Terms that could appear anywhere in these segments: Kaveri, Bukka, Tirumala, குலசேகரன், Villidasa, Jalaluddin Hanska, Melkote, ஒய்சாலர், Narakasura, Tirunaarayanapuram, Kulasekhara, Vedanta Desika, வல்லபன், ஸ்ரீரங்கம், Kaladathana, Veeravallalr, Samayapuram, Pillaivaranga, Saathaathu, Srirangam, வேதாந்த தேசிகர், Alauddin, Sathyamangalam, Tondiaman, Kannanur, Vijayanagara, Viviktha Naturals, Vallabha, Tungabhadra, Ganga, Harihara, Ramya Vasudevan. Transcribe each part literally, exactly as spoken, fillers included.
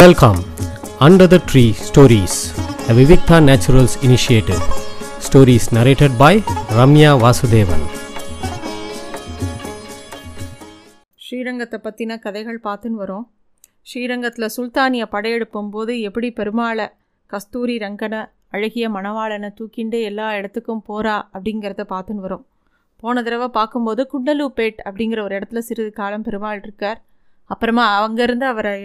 Welcome, Under the Tree Stories, a Viviktha Naturals initiative. Stories narrated by Ramya Vasudevan. ஸ்ரீரங்கத்தை பற்றின கதைகள் பார்த்துன்னு வரும். ஸ்ரீரங்கத்தில் சுல்தானியை படையெடுப்பும் போது எப்படி பெருமாளை கஸ்தூரி ரங்கனை அழகிய மணவாளனை தூக்கிண்டே எல்லா இடத்துக்கும் போகிறா அப்படிங்கிறத பார்த்துன்னு வரும். போன தடவை பார்க்கும்போது குண்டலூப்பேட் அப்படிங்கிற ஒரு இடத்துல சிறிது காலம் பெருமாள் இருக்கார். அப்புறமா அங்கேருந்து அவரை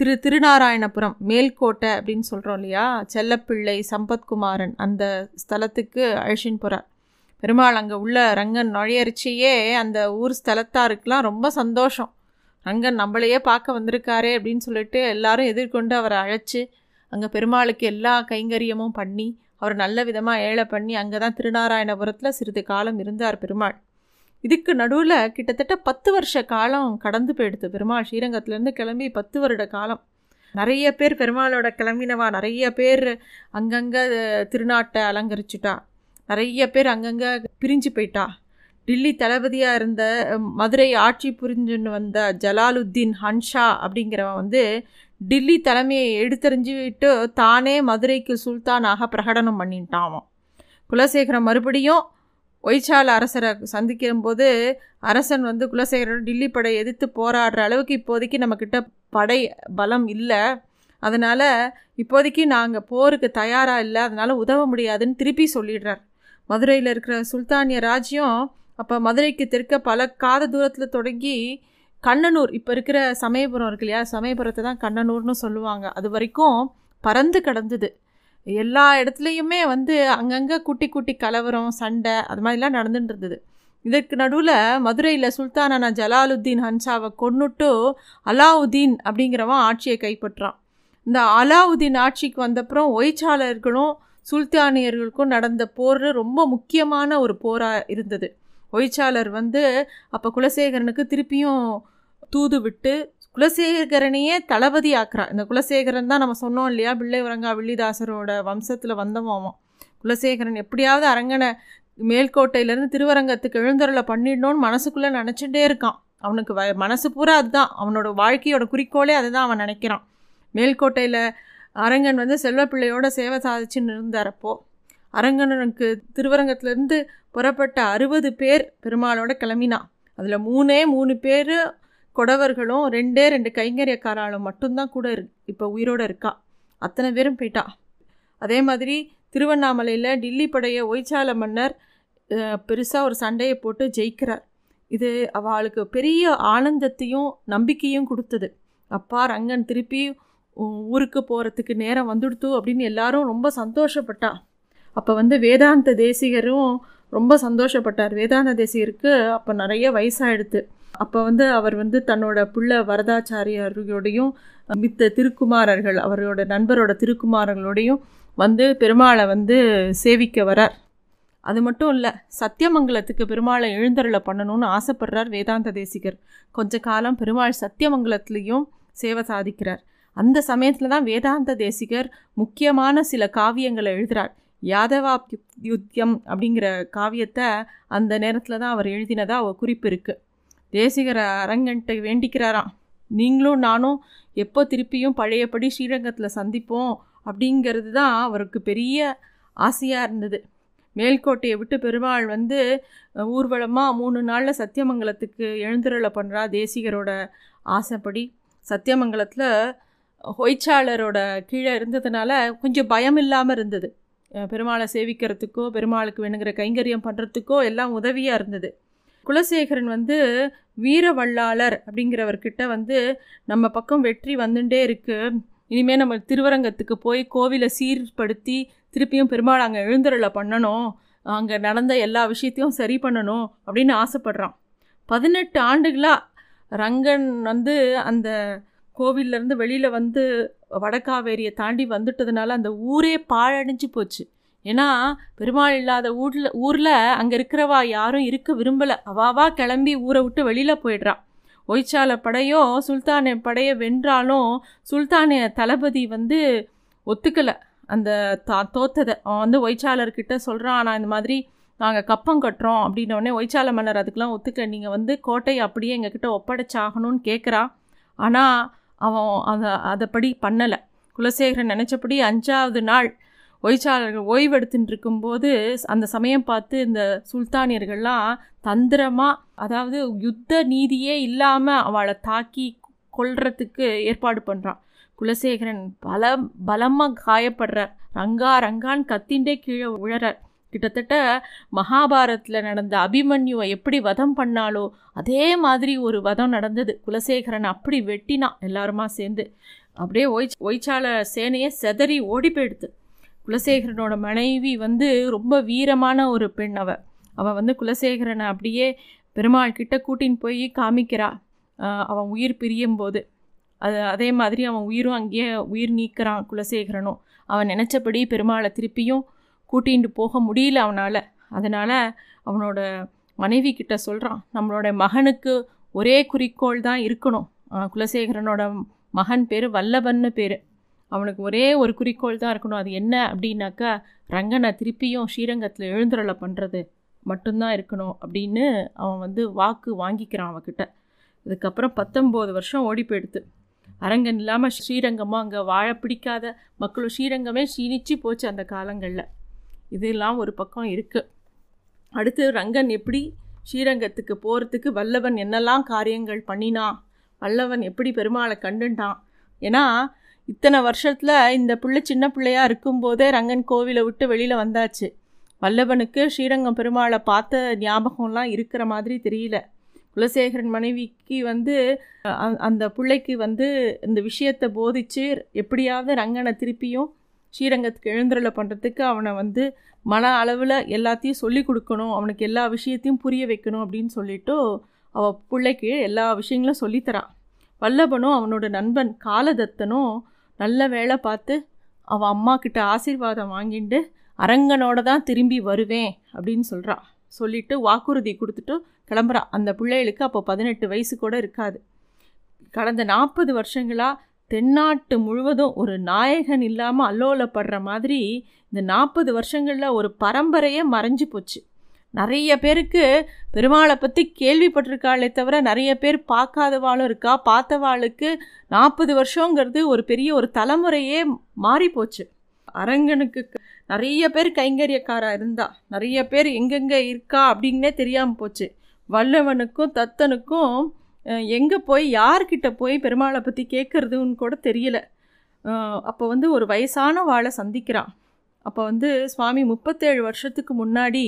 திரு திருநாராயணபுரம் மேல்கோட்டை அப்படின்னு சொல்கிறோம் இல்லையா, செல்லப்பிள்ளை சம்பத்குமாரன் அந்த ஸ்தலத்துக்கு அழிச்சின்னு போகிறார் பெருமாள். அங்கே உள்ள ரங்கன் நுழையரிச்சியே அந்த ஊர் ஸ்தலத்தாருக்கெலாம் ரொம்ப சந்தோஷம். ரங்கன் நம்மளையே பார்க்க வந்திருக்காரே அப்படின்னு சொல்லிட்டு எல்லாரும் எதிர்கொண்டு அவரை அழைச்சி அங்கே பெருமாளுக்கு எல்லா கைங்கரியமும் பண்ணி அவர் நல்ல விதமாக ஏழை பண்ணி அங்கே தான் திருநாராயணபுரத்தில் சிறிது காலம் இருந்தார் பெருமாள். இதுக்கு நடுவில் கிட்டத்தட்ட பத்து வருஷ காலம் கடந்து போயிடுது. பெருமாள் ஸ்ரீரங்கத்துலேருந்து கிளம்பி பத்து வருட காலம். நிறைய பேர் பெருமாளோட கிளம்பினவா, நிறைய பேர் அங்கங்கே திருநாட்டை அலங்கரிச்சுட்டா, நிறைய பேர் அங்கங்கே பிரிஞ்சு போயிட்டா. டில்லி தளபதியாக இருந்த மதுரை ஆட்சி புரிஞ்சுன்னு வந்த ஜலாலுத்தீன் ஹன்ஷா அப்படிங்கிறவன் வந்து டில்லி தலைமையை எடுத்தறிஞ்சுட்டு தானே மதுரைக்கு சுல்தானாக பிரகடனம் பண்ணிட்டான். குலசேகரம் மறுபடியும் ஒய்சால அரசரை சந்திக்கும்போது அரசன் வந்து குலசேகரோட டில்லி படை எதிர்த்து போராடுற அளவுக்கு இப்போதைக்கு நம்மக்கிட்ட படை பலம் இல்லை, அதனால் இப்போதைக்கு நாங்கள் போருக்கு தயாராக இல்லை, அதனால் உதவ முடியாதுன்னு திருப்பி சொல்லிடுறார். மதுரையில் இருக்கிற சுல்தானிய ராஜ்யம் அப்போ மதுரைக்கு தெற்க பல காத தூரத்தில் தொடங்கி கண்ணனூர், இப்போ இருக்கிற சமயபுரம் இருக்கு இல்லையா, சமயபுரத்தை தான் கண்ணனூர்னு சொல்லுவாங்க, அது வரைக்கும் பறந்து கடந்தது. எல்லா இடத்துலையுமே வந்து அங்கங்கே குட்டி குட்டி கலவரம் சண்டை அது மாதிரிலாம் நடந்துட்டு இருந்தது. இதற்கு நடுவில் மதுரையில் சுல்தானான ஜலாலுத்தீன் ஹன்சாவை கொன்னுட்டு அலாவுதீன் அப்படிங்கிறவன் ஆட்சியை கைப்பற்றான். இந்த அலாவுதீன் ஆட்சிக்கு வந்தப்புறம் ஒய்சாலர்களும் சுல்தானியர்களுக்கும் நடந்த போர் ரொம்ப முக்கியமான ஒரு போராக இருந்தது. ஒய்சாலர் வந்து அப்போ குலசேகரனுக்கு திருப்பியும் தூது விட்டு குலசேகரனையே தளபதி ஆக்குறா. இந்த குலசேகரன் தான் நம்ம சொன்னோம் இல்லையா, பிள்ளைவரங்கா வில்லிதாசரோட வம்சத்தில் வந்தவாம். குலசேகரன் எப்படியாவது அரங்கனை மேல்கோட்டையிலேருந்து திருவரங்கத்துக்கு எழுந்தருளை பண்ணிடணும்னு மனசுக்குள்ளே நினச்சிட்டே இருக்கான். அவனுக்கு வ மனசு பூரா அதுதான், அவனோட வாழ்க்கையோட குறிக்கோளே அதுதான் அவன் நினைக்கிறான். மேல்கோட்டையில் அரங்கன் வந்து செல்வப்பிள்ளையோட சேவை சாதிச்சுன்னு இருந்தாரப்போ அரங்கனுக்கு திருவரங்கத்திலேருந்து புறப்பட்ட அறுபது பேர் பெருமாளோட கிளம்பினான். அதில் மூணே மூணு பேர் கொடவர்களும் ரெண்டே ரெண்டு கைங்கரியக்காராலும் மட்டும்தான் கூட இரு இப்போ உயிரோடு இருக்கா. அத்தனை பேரும் போயிட்டா. அதே மாதிரி திருவண்ணாமலையில் டில்லி படைய ஒய்சால மன்னர் பெருசாக ஒரு சண்டையை போட்டு ஜெயிக்கிறார். இது அவளுக்கு பெரிய ஆனந்தத்தையும் நம்பிக்கையும் கொடுத்தது. அப்பா ரங்கன் திருப்பி ஊருக்கு போகிறதுக்கு நேரம் வந்துடுத்து அப்படின்னு எல்லாரும் ரொம்ப சந்தோஷப்பட்டா. அப்போ வந்து வேதாந்த தேசிகரும் ரொம்ப சந்தோஷப்பட்டார். வேதாந்த தேசிகருக்கு அப்போ நிறைய வயசாகிடுது. அப்போ வந்து அவர் வந்து தன்னோட புள்ள வரதாச்சாரியோடையும் மித்த திருக்குமாரர்கள் அவரோட நண்பரோட திருக்குமாரர்களோடையும் வந்து பெருமாளை வந்து சேவிக்க வரார். அது மட்டும் இல்லை, சத்தியமங்கலத்துக்கு பெருமாளை எழுந்தருளை பண்ணணும்னு ஆசைப்படுறார் வேதாந்த தேசிகர். கொஞ்ச காலம் பெருமாள் சத்தியமங்கலத்துலேயும் சேவை சாதிக்கிறார். அந்த சமயத்தில் தான் வேதாந்த தேசிகர் முக்கியமான சில காவியங்களை எழுதுகிறார். யாதவாப்யுத்யம் அப்படிங்கிற காவியத்தை அந்த நேரத்தில் தான் அவர் எழுதினதாக ஒரு குறிப்பு இருக்குது. தேசிகர் அரங்கன்ட்ட வேண்டிக்கிறாராம், நீங்களும் நானும் எப்போ திருப்பியும் பழையபடி ஸ்ரீரங்கத்தில் சந்திப்போம் அப்படிங்கிறது தான் அவருக்கு பெரிய ஆசையாக இருந்தது. மேல்கோட்டையை விட்டு பெருமாள் வந்து ஊர்வலமாக மூணு நாளில் சத்தியமங்கலத்துக்கு எழுந்தருளை பண்ணுறா தேசிகரோட ஆசைப்படி. சத்தியமங்கலத்தில் ஹொய்சாலரோட கீழே இருந்ததுனால கொஞ்சம் பயம் இல்லாமல் இருந்தது. பெருமாளை சேவிக்கிறதுக்கோ பெருமாளுக்கு வேணுங்கிற கைங்கரியம் பண்ணுறதுக்கோ எல்லாம் உதவியாக இருந்தது. குலசேகரன் வந்து வீரவல்லாளர் அப்படிங்கிறவர்கிட்ட வந்து நம்ம பக்கம் வெற்றி வந்துட்டே இருக்குது, இனிமேல் நம்ம திருவரங்கத்துக்கு போய் கோவிலை சீர்படுத்தி திருப்பியும் பெருமாள் அங்கே எழுந்தருளை பண்ணணும், அங்கே நடந்த எல்லா விஷயத்தையும் சரி பண்ணணும் அப்படின்னு ஆசைப்பட்றான். பதினெட்டு ஆண்டுகளாக ரங்கன் வந்து அந்த கோவிலேருந்து வெளியில் வந்து வடகாவேரியை தாண்டி வந்துட்டதுனால அந்த ஊரே பாழடைஞ்சு போச்சு. ஏன்னா பெருமாள் இல்லாத ஊரில் ஊரில் அங்கே இருக்கிறவா யாரும் இருக்க விரும்பலை. அவாவா கிளம்பி ஊரை விட்டு வெளியில் போயிடுறான். ஒய்சால படையோ சுல்தானிய படையை வென்றாலும் சுல்தானிய தளபதி வந்து ஒத்துக்கலை அந்த தா தோத்ததை. அவன் வந்து ஒய்சாலர்கிட்ட சொல்கிறான், ஆனால் இந்த மாதிரி நாங்கள் கப்பம் கட்டுறோம் அப்படின்னோடனே ஒய்சால மன்னர் அதுக்கெலாம் ஒத்துக்கலை, நீங்கள் வந்து கோட்டையை அப்படியே எங்ககிட்ட ஒப்படைச்சாகணும்னு கேட்குறா. ஆனால் அவன் அதை அதைப்படி பண்ணலை. குலசேகரன் நினச்சபடி அஞ்சாவது நாள் ஓய்சாளர்கள் ஓய்வெடுத்துட்டு இருக்கும்போது அந்த சமயம் பார்த்து இந்த சுல்தானியர்கள்லாம் தந்திரமாக, அதாவது யுத்த நீதியே இல்லாமல் அவளை தாக்கி கொல்றதுக்கு ஏற்பாடு பண்ணுறான். குலசேகரன் பல பலமாக காயப்படுறார். ரங்கா ரங்கான் கத்திண்டே கீழே விழறார். கிட்டத்தட்ட மகாபாரத்தில் நடந்த அபிமன்யுவை எப்படி வதம் பண்ணாலோ அதே மாதிரி ஒரு வதம் நடந்தது. குலசேகரன் அப்படி வெட்டினான் எல்லாருமா சேர்ந்து. அப்படியே ஒய் ஒய்சால சேனையை செதறி ஓடி போயிடுது. குலசேகரனோட மனைவி வந்து ரொம்ப வீரமான ஒரு பெண். அவ அவன் வந்து குலசேகரனை அப்படியே பெருமாள் கிட்ட கூட்டின்னு போய் காமிக்கிறா அவன் உயிர் பிரியும் போது. அது அதே மாதிரி அவன் உயிரும் அங்கேயே உயிர் நீக்கிறான் குலசேகரனும். அவன் நினச்சபடி பெருமாளை திருப்பியும் கூட்டிகிட்டு போக முடியல அவனால். அதனால் அவனோட மனைவி கிட்ட சொல்கிறான், நம்மளோட மகனுக்கு ஒரே குறிக்கோள் தான் இருக்கணும். குலசேகரனோட மகன் பேர் வல்லபன்னு பேர். அவனுக்கு ஒரே ஒரு குறிக்கோள் தான் இருக்கணும். அது என்ன அப்படின்னாக்கா, ரங்கனை திருப்பியும் ஸ்ரீரங்கத்தில் எழுந்துருளை பண்ணுறது மட்டும்தான் இருக்கணும் அப்படின்னு அவன் வந்து வாக்கு வாங்கிக்கிறான் அவகிட்ட. இதுக்கப்புறம் பத்தொம்போது வருஷம் ஓடி போயிடுது. அரங்கன் இல்லாமல் ஸ்ரீரங்கமாக அங்கே வாழ பிடிக்காத மக்களும் ஸ்ரீரங்கமே சீனிச்சு போச்சு அந்த காலங்களில். இதெல்லாம் ஒரு பக்கம் இருக்குது. அடுத்து ரங்கன் எப்படி ஸ்ரீரங்கத்துக்கு போகிறதுக்கு வல்லவன் என்னெல்லாம் காரியங்கள் பண்ணினான், வல்லவன் எப்படி பெருமாளை கண்டுட்டான். ஏன்னா இத்தனை வருஷத்தில் இந்த பிள்ளை சின்ன பிள்ளையாக இருக்கும்போதே ரங்கன் கோவிலை விட்டு வெளியில் வந்தாச்சு. வல்லவனுக்கு ஸ்ரீரங்கம் பெருமாளை பார்த்த ஞாபகம்லாம் இருக்கிற மாதிரி தெரியல. குலசேகரன் மனைவிக்கு வந்து அந்த பிள்ளைக்கு வந்து இந்த விஷயத்தை போதிச்சு எப்படியாவது ரங்கனை திருப்பியும் ஸ்ரீரங்கத்துக்கு எழுந்துருளை பண்ணுறதுக்கு அவனை வந்து மன அளவில் எல்லாத்தையும் சொல்லி கொடுக்கணும், அவனுக்கு எல்லா விஷயத்தையும் புரிய வைக்கணும் அப்படின்னு சொல்லிவிட்டு அவள் பிள்ளைக்கு எல்லா விஷயங்களும் சொல்லித்தரான். வல்லபனும் அவனோட நண்பன் காலதத்தனும் நல்ல வேலை பார்த்து அவன் அம்மா கிட்ட ஆசீர்வாதம் வாங்கிட்டு அரங்கனோட தான் திரும்பி வருவேன் அப்படின்னு சொல்கிறான். சொல்லிவிட்டு வாக்குறுதி கொடுத்துட்டு கிளம்புறான். அந்த பிள்ளைகளுக்கு அப்போ பதினெட்டு வயசு கூட இருக்காது. கடந்த நாற்பது வருஷங்களாக தென்னாட்டு முழுவதும் ஒரு நாயகன் இல்லாமல் அல்லோலப்படுற மாதிரி இந்த நாற்பது வருஷங்களில் ஒரு பரம்பரையே மறைஞ்சு போச்சு. நிறைய பேருக்கு பெருமாளை பற்றி கேள்விப்பட்டிருக்காளே தவிர நிறைய பேர் பார்க்காதவாளும் இருக்கா. பார்த்தவாளுக்கு நாற்பது வருஷங்கிறது ஒரு பெரிய ஒரு தலைமுறையே மாறி போச்சு. அரங்கனுக்கு நிறைய பேர் கைங்கரியக்காராக இருந்தா, நிறைய பேர் எங்கெங்கே இருக்கா அப்படின்னே தெரியாமல் போச்சு. வல்லவனுக்கும் தத்தனுக்கும் எங்கே போய் யார்கிட்ட போய் பெருமாளை பற்றி கேட்குறதுன்னு கூட தெரியல. அப்போ வந்து ஒரு வயசான வாளை சந்திக்கிறான். அப்போ வந்து சுவாமி முப்பத்தேழு வருஷத்துக்கு முன்னாடி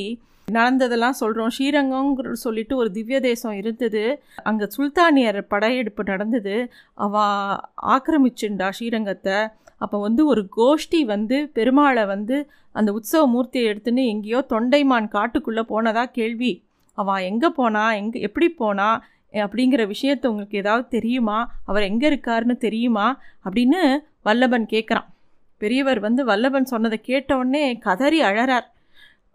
நடந்ததெல்லாம் சொல்கிறோம். ஸ்ரீரங்கம்ங்கிற சொல்லிட்டு ஒரு திவ்ய தேசம் இருந்தது. அங்கே சுல்தானியர் படையெடுப்பு நடந்தது. அவள் ஆக்கிரமிச்சுண்டா ஸ்ரீரங்கத்தை. அப்போ வந்து ஒரு கோஷ்டி வந்து பெருமாளை வந்து அந்த உற்சவ மூர்த்தியை எடுத்துன்னு எங்கேயோ தொண்டைமான் காட்டுக்குள்ளே போனதா கேள்வி. அவள் எங்கே போனா, எங்கே எப்படி போனா அப்படிங்கிற விஷயத்தை உங்களுக்கு ஏதாவது தெரியுமா, அவர் எங்கே இருக்காருன்னு தெரியுமா அப்படின்னு வல்லபன் கேட்குறான். பெரியவர் வந்து வல்லபன் சொன்னதை கேட்டவுடனே கதறி அழறார்.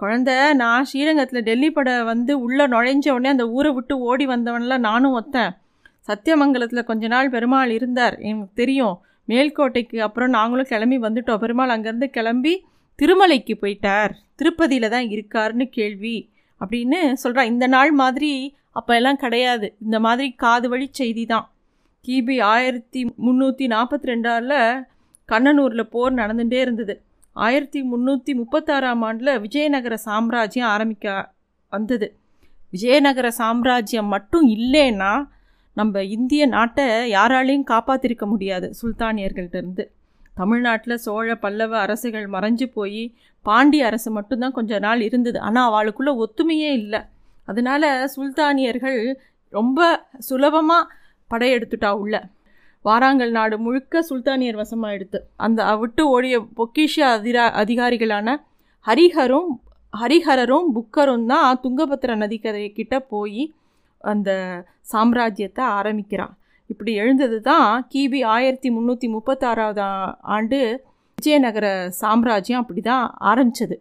குழந்த, நான் ஸ்ரீரங்கத்தில் டெல்லி பட வந்து உள்ளே நுழைஞ்சவுடனே அந்த ஊரை விட்டு ஓடி வந்தவனெலாம் நானும் ஒத்தேன். சத்தியமங்கலத்தில் கொஞ்ச நாள் பெருமாள் இருந்தார், எனக்கு தெரியும். மேல்கோட்டைக்கு அப்புறம் நாங்களும் கிளம்பி வந்துட்டோம். பெருமாள் அங்கேருந்து கிளம்பி திருமலைக்கு போயிட்டார், திருப்பதியில் தான் இருக்காருன்னு கேள்வி அப்படின்னு சொல்கிறான். இந்த நாள் மாதிரி அப்போ எல்லாம் கிடையாது, இந்த மாதிரி காது வழி செய்தி தான். கிபி ஆயிரத்தி முந்நூற்றி நாற்பத்தி ரெண்டாவில் கண்ணனூரில் போர் நடந்துகிட்டே இருந்தது. ஆயிரத்தி முந்நூற்றி முப்பத்தாறாம் ஆண்டில் விஜயநகர சாம்ராஜ்யம் ஆரம்பிக்க வந்தது. விஜயநகர சாம்ராஜ்யம் மட்டும் இல்லைன்னா நம்ம இந்திய நாட்டை யாராலையும் காப்பாற்றிருக்க முடியாது. சுல்தானியர்கள்டருந்து தமிழ்நாட்டில் சோழ பல்லவ அரசுகள் மறைஞ்சு போய் பாண்டிய அரசு மட்டும்தான் கொஞ்ச நாள் இருந்தது. ஆனால் அவளுக்குள்ளே ஒத்துமையே இல்லை. அதனால் சுல்தானியர்கள் ரொம்ப சுலபமாக படையெடுத்துட்டா உள்ள. வாராங்கல் நாடு முழுக்க சுல்தானியர் வசமாகிடுது. அந்த விட்டு ஓடிய பொக்கிஷ அதிரா அதிகாரிகளான ஹரிஹரும் ஹரிஹரரும் புக்கரும் தான் துங்கபத்திர நதிக்கரைக்கிட்ட போய் அந்த சாம்ராஜ்யத்தை ஆரம்பிக்கிறான். இப்படி எழுந்தது தான் கிபி ஆயிரத்தி முந்நூற்றி முப்பத்தாறாவது ஆண்டு விஜயநகர சாம்ராஜ்யம் அப்படி தான் ஆரம்பித்தது.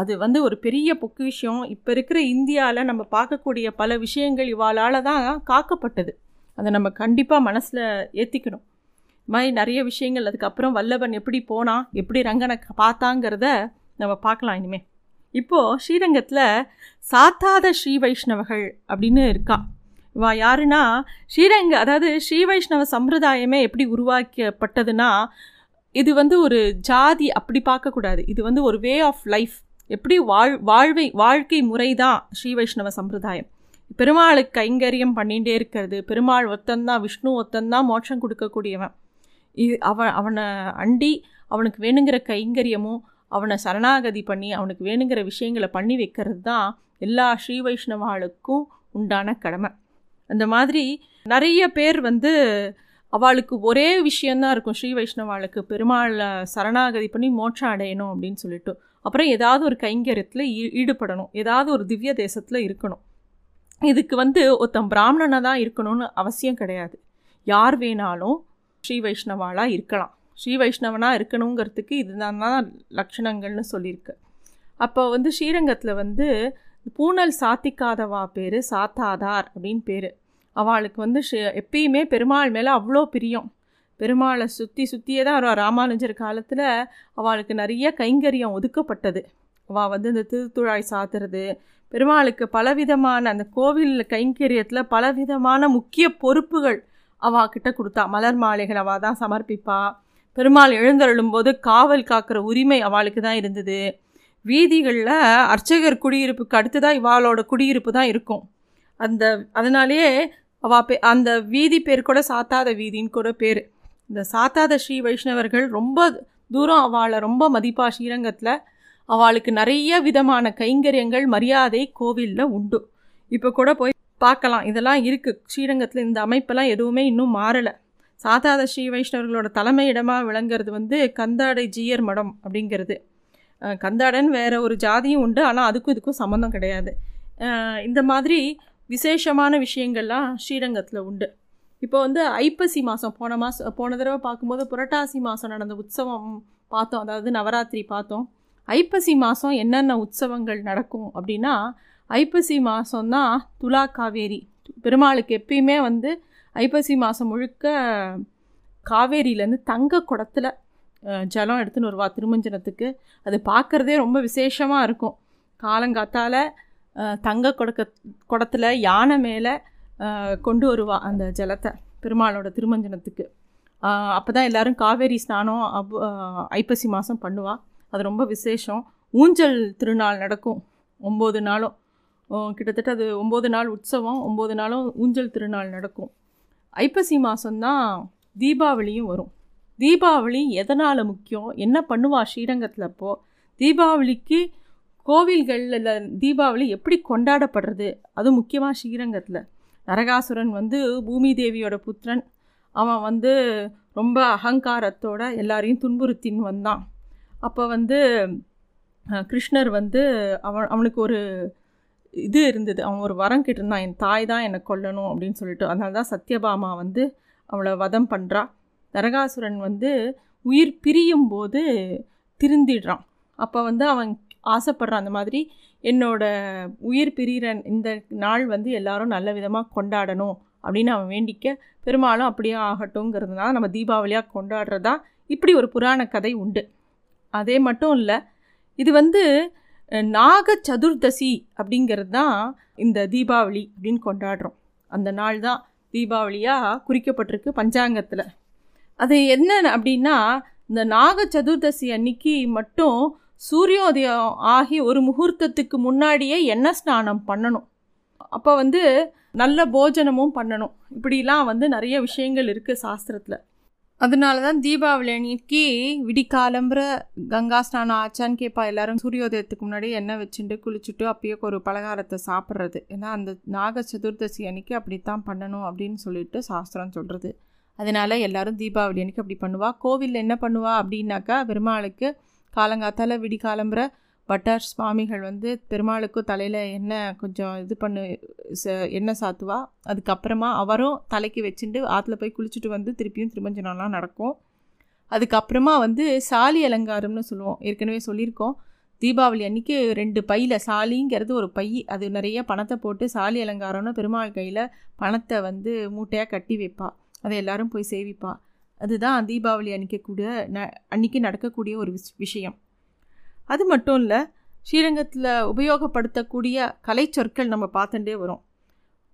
அது வந்து ஒரு பெரிய பொக்கிஷம். இப்போ இருக்கிற இந்தியாவில் நம்ம பார்க்கக்கூடிய பல விஷயங்கள் இவாளால் தான் காக்கப்பட்டது. அதை நம்ம கண்டிப்பாக மனசில் ஏற்றிக்கணும். இது மாதிரி நிறைய விஷயங்கள். அதுக்கப்புறம் வல்லபன் எப்படி போனான், எப்படி ரங்கனை பார்த்தாங்கிறத நம்ம பார்க்கலாம் இனிமேல். இப்போது ஸ்ரீரங்கத்தில் சாத்தாத ஸ்ரீ வைஷ்ணவர்கள் அப்படின்னு இருக்கா. இவா யாருன்னா ஸ்ரீரங்க அதாவது ஸ்ரீ வைஷ்ணவ சம்பிரதாயமே எப்படி உருவாக்கப்பட்டதுன்னா, இது வந்து ஒரு ஜாதி அப்படி பார்க்கக்கூடாது, இது வந்து ஒரு வே ஆஃப் லைஃப், எப்படி வாழ் வாழ்வை வாழ்க்கை முறை தான் ஸ்ரீ வைஷ்ணவ சம்பிரதாயம். பெருமாளுக்கு கைங்கரியம் பண்ணிகிட்டே இருக்கிறது, பெருமாள் ஒத்தந்தான், விஷ்ணு ஒத்தந்தான் மோட்சம் கொடுக்கக்கூடியவன். இது அவன் அவனை அண்டி அவனுக்கு வேணுங்கிற கைங்கரியமும் அவனை சரணாகதி பண்ணி அவனுக்கு வேணுங்கிற விஷயங்களை பண்ணி வைக்கிறது தான் எல்லா ஸ்ரீ வைஷ்ணவாளுக்கும் உண்டான கடமை. அந்த மாதிரி நிறைய பேர் வந்து அவளுக்கு ஒரே விஷயந்தான் இருக்கும், ஸ்ரீ வைஷ்ணவாளுக்கு பெருமாளை சரணாகதி பண்ணி மோட்சம் அடையணும் அப்படின்னு சொல்லிட்டு, அப்புறம் ஏதாவது ஒரு கைங்கரியத்தில் ஈ ஈடுபடணும் ஏதாவது ஒரு திவ்ய தேசத்தில் இருக்கணும். இதுக்கு வந்து ஒருத்தன் பிராமணனாக தான் இருக்கணும்னு அவசியம் கிடையாது, யார் வேணாலும் ஸ்ரீ வைஷ்ணவாளாக இருக்கலாம். ஸ்ரீ வைஷ்ணவனாக இருக்கணுங்கிறதுக்கு இதுதான் தான் லட்சணங்கள்னு சொல்லியிருக்கு. அப்போ வந்து ஸ்ரீரங்கத்தில் வந்து பூனல் சாத்திக்காதவா பேர் சாத்தாதார் அப்படின்னு பேர். அவளுக்கு வந்து எப்பயுமே பெருமாள் மேலே அவ்வளோ பிரியம், பெருமாளை சுற்றி சுற்றியே தான் வருவா. ராமானுஜர் காலத்தில் அவளுக்கு நிறைய கைங்கரியம் ஒதுக்கப்பட்டது. அவள் வந்து இந்த திருத்துழாய் சாத்துறது, பெருமாளுக்கு பலவிதமான அந்த கோவிலில் கைங்கரியத்தில் பலவிதமான முக்கிய பொறுப்புகள் அவாக்கிட்ட கொடுத்தா. மலர் மாலைகள் அவள் தான் சமர்ப்பிப்பா, பெருமாள் எழுந்தருளும்போது காவல் காக்கிற உரிமை அவளுக்கு தான் இருந்தது. வீதிகளில் அர்ச்சகர் குடியிருப்புக்கு அடுத்து தான் இவாளோட குடியிருப்பு தான் இருக்கும். அந்த அதனாலேயே அவா பே அந்த வீதி பேர் கூட சாத்தாத வீதின்னு கூட பேர். இந்த சாத்தாத ஸ்ரீ வைஷ்ணவர்கள் ரொம்ப தூரம் அவளை ரொம்ப மதிப்பா. ஸ்ரீரங்கத்தில் அவளுக்கு நிறைய விதமான கைங்கரியங்கள் மரியாதை கோவிலில் உண்டு. இப்போ கூட போய் பார்க்கலாம், இதெல்லாம் இருக்குது ஸ்ரீரங்கத்தில். இந்த அமைப்பெல்லாம் எதுவுமே இன்னும் மாறலை. சாத்தாத ஸ்ரீ வைஷ்ணவர்களோட தலைமையிடமாக விளங்குறது வந்து கந்தாடை ஜீயர் மடம் அப்படிங்கிறது. கந்தாடன்னு வேறு ஒரு ஜாதியும் உண்டு, ஆனால் அதுக்கும் இதுக்கும் சம்மந்தம் கிடையாது. இந்த மாதிரி விசேஷமான விஷயங்கள்லாம் ஸ்ரீரங்கத்தில் உண்டு. இப்போ வந்து ஐப்பசி மாதம் போன மாதம் போன தடவை பார்க்கும்போது புரட்டாசி மாதம் நடந்த உற்சவம் பார்த்தோம், அதாவது நவராத்திரி பார்த்தோம். ஐப்பசி மாதம் என்னென்ன உற்சவங்கள் நடக்கும் அப்படின்னா, ஐப்பசி மாதம்தான் துலா காவேரி. பெருமாளுக்கு எப்பயுமே வந்து ஐப்பசி மாதம் முழுக்க காவேரியிலேருந்து தங்க குடத்தில் ஜலம் எடுத்துன்னு வருவா திருமஞ்சனத்துக்கு. அது பார்க்குறதே ரொம்ப விசேஷமாக இருக்கும். காலங்காத்தால் தங்க குடக்க குடத்தில் யானை மேலே கொண்டு வருவா அந்த ஜலத்தை பெருமாளோட திருமஞ்சனத்துக்கு. அப்போ தான் எல்லோரும் காவேரி ஸ்நானம் அப் ஐப்பசி மாதம் பண்ணுவாள். அது ரொம்ப விசேஷம். ஊஞ்சல் திருநாள் நடக்கும் ஒம்பது நாளும், கிட்டத்தட்ட அது ஒம்பது நாள் உற்சவம், ஒம்பது நாளும் ஊஞ்சல் திருநாள் நடக்கும். ஐப்பசி மாதம்தான் தீபாவளியும் வரும். தீபாவளி எதனால் முக்கியம், என்ன பண்ணுவா ஸ்ரீரங்கத்தில்? அப்போது தீபாவளிக்கு கோவில்களில் தீபாவளி எப்படி கொண்டாடப்படுறது, அது முக்கியமாக ஸ்ரீரங்கத்தில். நரகாசுரன் வந்து பூமி தேவியோட புத்திரன், அவன் வந்து ரொம்ப அகங்காரத்தோடு எல்லாரையும் துன்புறுத்தின்னு வந்தான். அப்போ வந்து கிருஷ்ணர் வந்து அவன் அவனுக்கு ஒரு இது இருந்தது, அவன் ஒரு வரம் கேட்டிருந்தான், என் தாய் தான் என்னை கொல்லணும் அப்படின்னு சொல்லிட்டு. அதனால தான் சத்யபாமா வந்து அவளை வதம் பண்ணுறா. நரகாசுரன் வந்து உயிர் பிரியும் போது திருந்திடுறான். அப்போ வந்து அவன் ஆசைப்படுறான், அந்த மாதிரி என்னோட உயிர் பிரிகிற இந்த நாள் வந்து எல்லாரும் நல்ல விதமாக கொண்டாடணும் அப்படின்னு அவன் வேண்டிக்க, பெருமாளும் அப்படியே ஆகட்டும்ங்கிறதுனால நம்ம தீபாவளியாக கொண்டாடுறதா இப்படி ஒரு புராண கதை உண்டு. அதே மட்டும் இல்லை, இது வந்து நாக சதுர்தசி அப்படிங்கிறது தான் இந்த தீபாவளி அப்படின்னு கொண்டாடுறோம். அந்த நாள் தான் தீபாவளியாக குறிக்கப்பட்டிருக்கு பஞ்சாங்கத்தில். அது என்ன அப்படின்னா, இந்த நாக சதுர்தசி அன்னைக்கு மட்டும் சூரியோதயம் ஆகி ஒரு முகூர்த்தத்துக்கு முன்னாடியே எண்ணெய் ஸ்நானம் பண்ணணும். அப்போ வந்து நல்ல போஜனமும் பண்ணணும். இப்படிலாம் வந்து நிறைய விஷயங்கள் இருக்குது சாஸ்திரத்தில். அதனால தான் தீபாவளி அன்னைக்கு விடிக்காலம்புற கங்கா ஸ்நானம் ஆச்சான்னு கேட்பா. எல்லோரும் சூரியோதயத்துக்கு முன்னாடி எண்ணெய் வச்சுட்டு குளிச்சுட்டு அப்பயே ஒரு பலகாரத்தை சாப்பிட்றது. ஏன்னா அந்த நாக சதுர்தசி அன்னைக்கு அப்படித்தான் பண்ணணும் அப்படின்னு சொல்லிட்டு சாஸ்திரம் சொல்கிறது. அதனால் எல்லோரும் தீபாவளி அன்னைக்கு அப்படி பண்ணுவாள். கோவிலில் என்ன பண்ணுவா அப்படின்னாக்கா, பெருமாளுக்கு காலங்காத்தால் விடிக்காலம்புற பட்டார் சுவாமிகள் வந்து பெருமாளுக்கும் தலையில் எண்ணெய் கொஞ்சம் இது பண்ணு எண்ணெய் சாத்துவா. அதுக்கப்புறமா அவரும் தலைக்கு வச்சுட்டு ஆற்றுல போய் குளிச்சுட்டு வந்து திருப்பியும் திருமஞ்சனம்லாம் நடக்கும். அதுக்கப்புறமா வந்து சாலி அலங்காரம்னு சொல்லுவோம், ஏற்கனவே சொல்லியிருக்கோம். தீபாவளி அன்றைக்கி ரெண்டு பையில், சாலிங்கிறது ஒரு பை, அது நிறைய பணத்தை போட்டு சாலி அலங்காரம்னு பெருமாள் கையில் பணத்தை வந்து மூட்டையாக கட்டி வைப்பாள். அதை எல்லோரும் போய் சேவிப்பா. அதுதான் தீபாவளி அன்றைக்கக்கூடிய ந அன்றைக்கி நடக்கக்கூடிய ஒரு விஷ் விஷயம் அது மட்டும் இல்லை, ஸ்ரீரங்கத்தில் உபயோகப்படுத்தக்கூடிய கலை சொற்கள் நம்ம பார்த்துட்டே வரும்.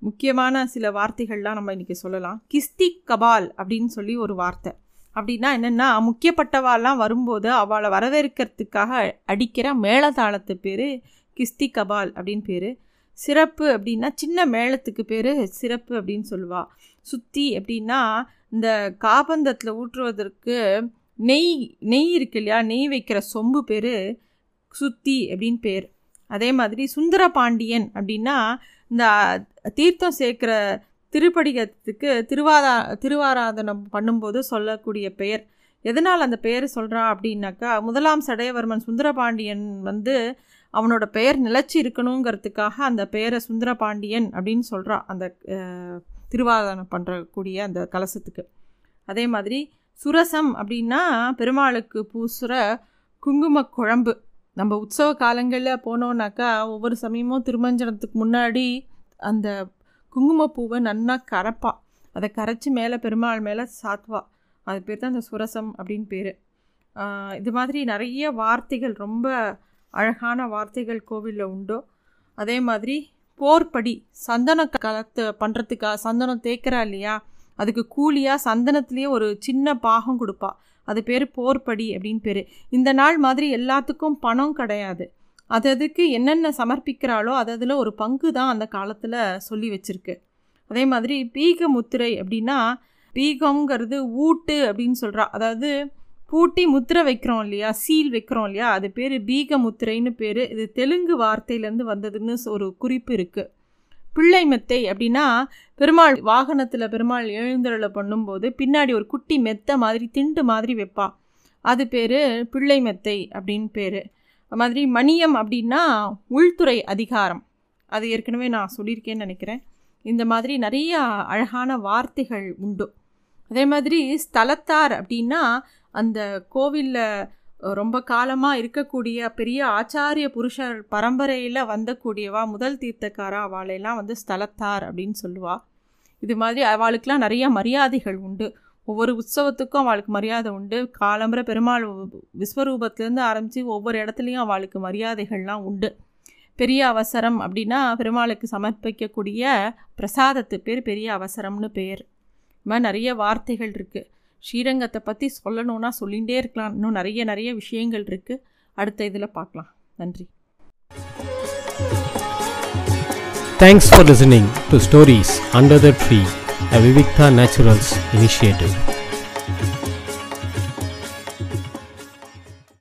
முக்கியமான சில வார்த்தைகள்லாம் நம்ம இன்றைக்கி சொல்லலாம். கிஸ்தி கபால் அப்படின்னு சொல்லி ஒரு வார்த்தை. அப்படின்னா என்னென்னா, முக்கியப்பட்டவாலாம் வரும்போது அவளை வரவேற்கிறதுக்காக அடிக்கிற மேளதாளத்து பேர் கிஸ்தி கபால் அப்படின்னு பேர். சிறப்பு அப்படின்னா சின்ன மேளத்துக்கு பேர் சிறப்பு அப்படின்னு சொல்லுவாள். சுத்தி அப்படின்னா இந்த காபந்தத்தில் ஊற்றுவதற்கு நெய் நெய் இருக்கு இல்லையா, நெய் வைக்கிற சொம்பு பேர் சுத்தி அப்படின்னு பேர். அதே மாதிரி சுந்தர பாண்டியன் அப்படின்னா இந்த தீர்த்தம் சேர்க்கிற திருப்படிகத்துக்கு திருவாதா திருவாராதனம் பண்ணும்போது சொல்லக்கூடிய பெயர். எதனால் அந்த பெயர் சொல்கிறா அப்படின்னாக்கா, முதலாம் சடையவர்மன் சுந்தரபாண்டியன் வந்து அவனோட பெயர் நிலச்சி இருக்கணுங்கிறதுக்காக அந்த பெயரை சுந்தரபாண்டியன் அப்படின்னு சொல்கிறா, அந்த திருவாராதனம் பண்ணுறக்கூடிய அந்த கலசத்துக்கு. அதே மாதிரி சுரசம் அப்படின்னா பெருமாளுக்கு பூசுகிற குங்கும குழம்பு. நம்ம உற்சவ காலங்களில் போனோன்னாக்கா ஒவ்வொரு சமயமும் திருமஞ்சனத்துக்கு முன்னாடி அந்த குங்குமப்பூவை நன்னா கரைப்பா, அதை கரைச்சி மேலே பெருமாள் மேலே சாத்துவா. அது பேர் தான் அந்த சுரசம் அப்படின்னு பேர். இது மாதிரி நிறைய வார்த்தைகள், ரொம்ப அழகான வார்த்தைகள் கோவிலில் உண்டோ. அதே மாதிரி போர்படி, சந்தன கலத்து பண்ணுறதுக்காக சந்தனம் தேய்க்கிறா இல்லையா, அதுக்கு கூலியாக சந்தனத்துலேயே ஒரு சின்ன பாகம் கொடுப்பா, அது பேர் போர்படி அப்படின்னு பேர். இந்த நாள் மாதிரி எல்லாத்துக்கும் பணம் கிடையாது, அது அதுக்கு என்னென்ன சமர்ப்பிக்கிறாளோ அது அதில் ஒரு பங்கு தான் அந்த காலத்தில் சொல்லி வச்சுருக்கு. அதே மாதிரி பீக முத்திரை அப்படின்னா, பீகங்கிறது ஊட்டு அப்படின்னு சொல்கிறா. அதாவது பூட்டி முத்திரை வைக்கிறோம் இல்லையா, சீல் வைக்கிறோம் இல்லையா, அது பேர் பீக முத்திரைன்னு பேர். இது தெலுங்கு வார்த்தையிலேருந்து வந்ததுன்னு ஒரு குறிப்பு இருக்குது. பிள்ளை மெத்தை அப்படின்னா பெருமாள் வாகனத்தில் பெருமாள் எழுந்தருளை பண்ணும்போது பின்னாடி ஒரு குட்டி மெத்தை மாதிரி திண்டு மாதிரி வைப்பா, அது பேர் பிள்ளை மெத்தை அப்படின்னு பேர். அது மாதிரி மணியம் அப்படின்னா உள்துறை அதிகாரம், அது ஏற்கனவே நான் சொல்லியிருக்கேன்னு நினைக்கிறேன். இந்த மாதிரி நிறையா அழகான வார்த்தைகள் உண்டு. அதே மாதிரி ஸ்தலத்தார் அப்படின்னா அந்த கோவிலில் ரொம்ப காலமாக இருக்கக்கூடிய பெரிய ஆச்சாரிய புருஷர் பரம்பரையில் வந்தக்கூடியவா, முதல் தீர்த்தக்காரா, அவளையெல்லாம் வந்து ஸ்தலத்தார் அப்படின்னு சொல்லுவாள். இது மாதிரி அவளுக்கெலாம் நிறையா மரியாதைகள் உண்டு. ஒவ்வொரு உற்சவத்துக்கும் அவளுக்கு மரியாதை உண்டு. காலம்புற பெருமாள் விஸ்வரூபத்துலேருந்து ஆரம்பித்து ஒவ்வொரு இடத்துலையும் அவளுக்கு மரியாதைகள்லாம் உண்டு. பெரிய அவசரம் அப்படின்னா பெருமாளுக்கு சமர்ப்பிக்கக்கூடிய பிரசாதத்து பேர் பெரிய அவசரம்னு பெயர். இது மாதிரி நிறைய வார்த்தைகள் இருக்குது. ஸ்ரீரங்கத்தை பற்றி சொல்லணுன்னா சொல்லிகிட்டே இருக்கலாம். இன்னும் நிறைய நிறைய விஷயங்கள் இருக்குது. அடுத்த இதில் பார்க்கலாம். நன்றி. Thanks for listening to stories under the tree, a Vivikta Naturals initiative.